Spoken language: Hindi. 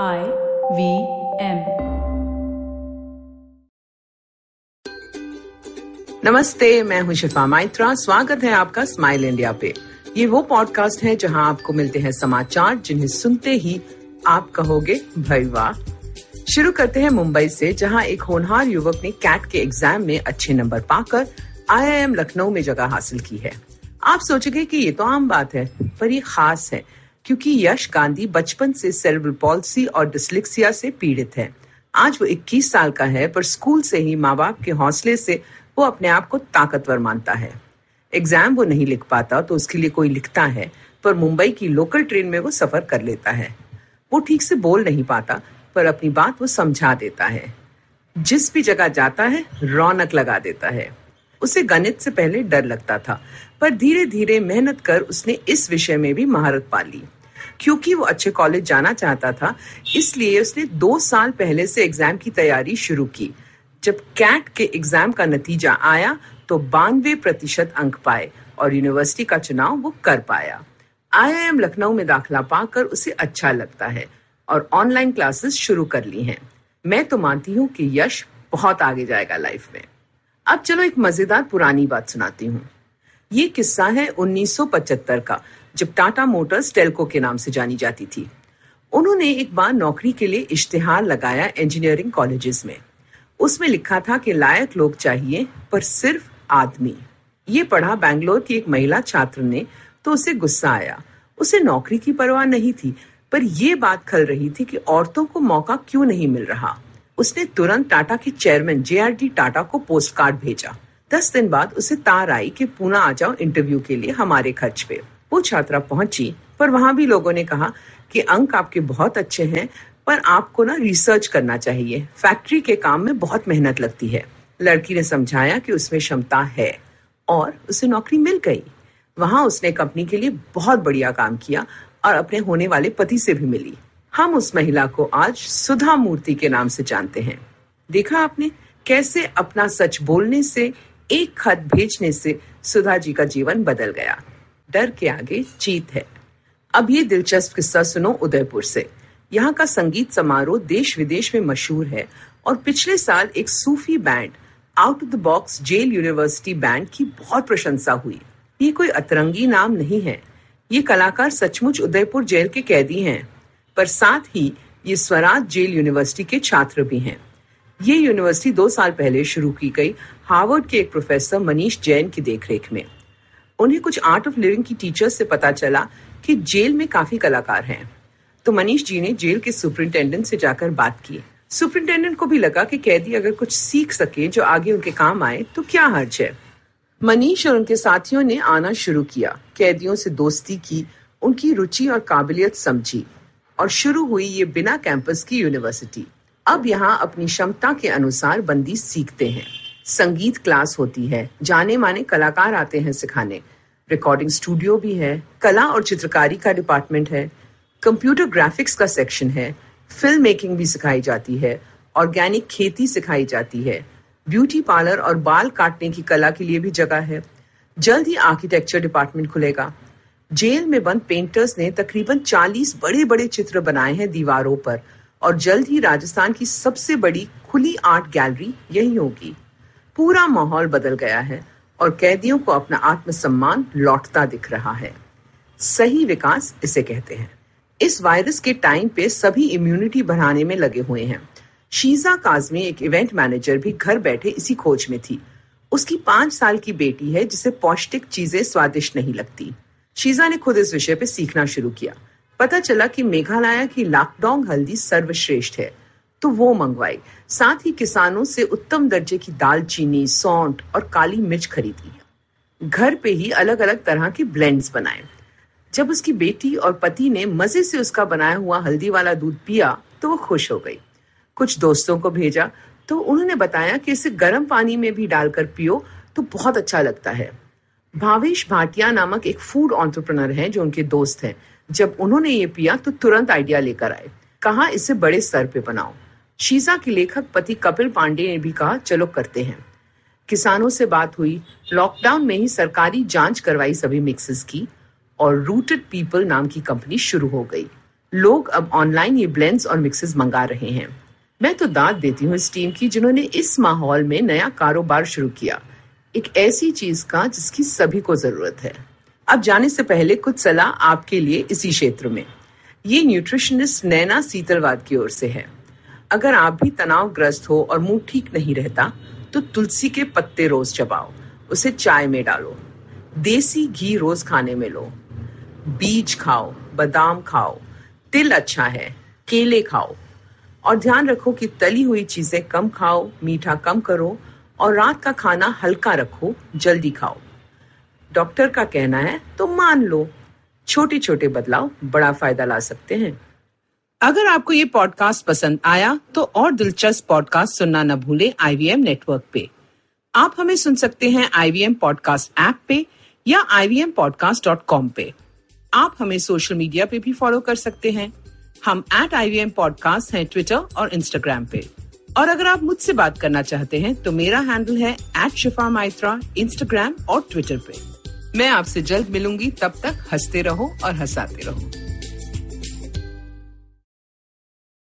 आईवीएम। नमस्ते, मैं हूँ शिफा माइत्रा। स्वागत है आपका स्माइल इंडिया पे। ये वो पॉडकास्ट है जहाँ आपको मिलते हैं समाचार जिन्हें सुनते ही आप कहोगे भाई वाह। शुरू करते हैं मुंबई से, जहाँ एक होनहार युवक ने कैट के एग्जाम में अच्छे नंबर पाकर आईएम लखनऊ में जगह हासिल की है। आप सोचेंगे कि ये तो आम बात है, पर ये खास है क्योंकि यश गांधी बचपन से सेरेब्रल पॉल्सी और डिस्लेक्सिया से पीड़ित है। आज वो 21 साल का है, पर स्कूल से ही माँ बाप के हौसले से वो अपने आप को ताकतवर मानता है। एग्जाम वो नहीं लिख पाता तो उसके लिए कोई लिखता है, पर मुंबई की लोकल ट्रेन में वो सफर कर लेता है। वो ठीक से बोल नहीं पाता, पर अपनी बात वो समझा देता है। जिस भी जगह जाता है रौनक लगा देता है। उसे गणित से पहले डर लगता था, पर धीरे धीरे मेहनत कर उसने इस विषय में भी महारत पा ली। क्योंकि वो अच्छे कॉलेज जाना चाहता था, इसलिए उसने 2 साल पहले से एग्जाम की तैयारी शुरू की। जब कैट के एग्जाम का नतीजा आया तो 92% अंक पाए और यूनिवर्सिटी का चुनाव वो कर पाया। आईआईएम लखनऊ में दाखिला पाकर उसे अच्छा लगता है और ऑनलाइन क्लासेस शुरू कर ली हैं। मैं तो मानती हूँ कि यश बहुत आगे जाएगा लाइफ में। अब चलो एक मजेदार पुरानी बात सुनाती हूँ। ये किस्सा है 1975 का, जब टाटा मोटर्स टेलको के नाम से जानी जाती थी। उन्होंने एक बार नौकरी के लिए इश्तेहार लगाया इंजीनियरिंग कॉलेजेस में। उसमें लिखा था कि लायक लोग चाहिए पर सिर्फ आदमी। ये पढ़ा बैंगलोर की एक महिला छात्र ने तो उसे गुस्सा आया। उसे नौकरी की परवाह नहीं थी, पर यह बात खल रही थी कि औरतों को मौका क्यों नहीं मिल रहा। उसने तुरंत टाटा के चेयरमैन JRD टाटा को पोस्टकार्ड भेजा। 10 दिन बाद उसे तार आई कि पूना आ जाओ इंटरव्यू के लिए हमारे खर्च पे। वो छात्रा पहुंची, पर वहां भी लोगों ने कहा कि अंक आपके बहुत अच्छे हैं, पर आपको ना रिसर्च करना चाहिए, फैक्ट्री के काम में बहुत मेहनत लगती है। लड़की ने समझाया कि उसमें क्षमता है और उसे नौकरी मिल गई। वहां उसने कंपनी के लिए बहुत बढ़िया काम किया और अपने होने वाले पति से भी मिली। हम उस महिला को आज सुधा मूर्ति के नाम से जानते हैं। देखा आपने कैसे अपना सच बोलने से, एक खत भेजने से सुधा जी का जीवन बदल गया। डर के आगे जीत है। अब ये दिलचस्प किस्सा सुनो उदयपुर से। यहाँ का संगीत समारोह देश विदेश में मशहूर है और पिछले साल एक सूफी band out of the box jail university band की बहुत प्रशंसा हुई। ये कोई अतरंगी नाम नहीं है। ये कलाकार सचमुच उदयपुर जेल के कैदी हैं, पर साथ ही ये स्वराज जेल यूनिवर्सिटी के छात्र भी हैं। ये यूनिवर्सिटी 2 साल पहले शुरू की गई हार्वर्ड के एक प्रोफेसर मनीष जैन की देखरेख में। उन्हें कुछ आर्ट ऑफ लिविंग की टीचर्स से पता चला कि जेल में काफी कलाकार हैं, तो मनीष जी ने जेल के सुपरिंटेंडेंट से जाकर बात की। सुपरिंटेंडेंट को भी लगा कि कैदी अगर कुछ सीख सके जो आगे उनके काम आए तो क्या हर्ज है। मनीष और उनके साथियों ने आना शुरू किया, कैदियों से दोस्ती की, उनकी रुचि और काबिलियत समझी और शुरू हुई ये बिना कैंपस की यूनिवर्सिटी। अब यहाँ अपनी क्षमता के अनुसार बंदी सीखते हैं। संगीत क्लास होती है, जाने माने कलाकार आते हैं सिखाने, रिकॉर्डिंग स्टूडियो भी है, कला और चित्रकारी का डिपार्टमेंट है, कंप्यूटर ग्राफिक्स का सेक्शन है, फिल्म मेकिंग भी सिखाई जाती है, ऑर्गेनिक खेती सिखाई जाती है, ब्यूटी पार्लर और बाल काटने की कला के लिए भी जगह है। जल्द ही आर्किटेक्चर डिपार्टमेंट खुलेगा। जेल में बंद पेंटर्स ने तकरीबन 40 बड़े बड़े चित्र बनाए हैं दीवारों पर और जल्द ही राजस्थान की सबसे बड़ी खुली आर्ट गैलरी यही होगी। पूरा माहौल बदल गया है और कैदियों को अपना आत्मसम्मान लौटता दिख रहा है। सही विकास इसे कहते हैं। इस वायरस के टाइम पे सभी इम्यूनिटी बढ़ाने में लगे हुए हैं। शीजा काज़मी, एक इवेंट मैनेजर, भी घर बैठे इसी खोज में थी। उसकी 5 साल की बेटी है जिसे पौष्टिक चीजें स्वादिष्ट नहीं लगती। शीजा ने खुद इस विषय पे सीखना शुरू किया। पता चला कि मेघालय की लाकडोंग हल्दी सर्वश्रेष्ठ है, तो वो मंगवाई। साथ ही किसानों से उत्तम दर्जे की दालचीनी, सौंठ और काली मिर्च खरीदी। घर पे ही अलग अलग तरह के ब्लेंड्स बनाए। जब उसकी बेटी और पति ने मजे से उसका बनाया हुआ हल्दी वाला दूध पिया तो वो खुश हो गई। कुछ दोस्तों को भेजा तो उन्होंने बताया कि इसे गर्म पानी में भी डालकर पियो तो बहुत अच्छा लगता है। भावेश भाटिया नामक एक फूड एंटरप्रेन्योर हैं जो उनके दोस्त हैं। जब उन्होंने ये पिया तो तुरंत आइडिया लेकर आए, कहा इसे बड़े स्तर पे बनाओ। शीजा के लेखक पति कपिल पांडे ने भी कहा चलो करते हैं। किसानों से बात हुई। लॉकडाउन में ही सरकारी जांच करवाई सभी मिक्सेस की और रूटेड पीपल नाम की कंपनी शुरू हो गई। लोग अब ऑनलाइन ये ब्लेंड्स और मिक्सेस मंगा रहे हैं। मैं तो दाद देती हूँ इस टीम की जिन्होंने इस माहौल में नया कारोबार शुरू किया, एक ऐसी चीज का जिसकी सभी को जरूरत है। अब जाने से पहले कुछ सलाह आपके लिए इसी क्षेत्र में। ये न्यूट्रिशनिस्ट नैना सीतलवाद की ओर से है। अगर आप भी तनावग्रस्त हो और मुंह ठीक नहीं रहता तो तुलसी के पत्ते रोज चबाओ, उसे चाय में डालो, देसी घी रोज खाने में लो, बीज खाओ, बादाम खाओ, तिल अच्छा है, केले खाओ। और ध्यान रखो कि तली हुई चीजें कम खाओ, मीठा कम करो और रात का खाना हल्का रखो, जल्दी खाओ। डॉक्टर का कहना है तो मान लो। छोटे छोटे बदलाव बड़ा फायदा ला सकते हैं। अगर आपको ये पॉडकास्ट पसंद आया तो और दिलचस्प पॉडकास्ट सुनना न भूलें आईवीएम नेटवर्क पे। आप हमें सुन सकते हैं आईवीएम पॉडकास्ट ऐप पे या ivmpodcast.com पे। आप हमें सोशल मीडिया पे भी फॉलो कर सकते हैं। हम @ivmpodcast हैं ट्विटर और इंस्टाग्राम पे। और अगर आप मुझसे बात करना चाहते हैं तो मेरा हैंडल है @शिफा माइत्रा इंस्टाग्राम और ट्विटर पे। मैं आपसे जल्द मिलूंगी, तब तक हंसते रहो और हंसाते रहो।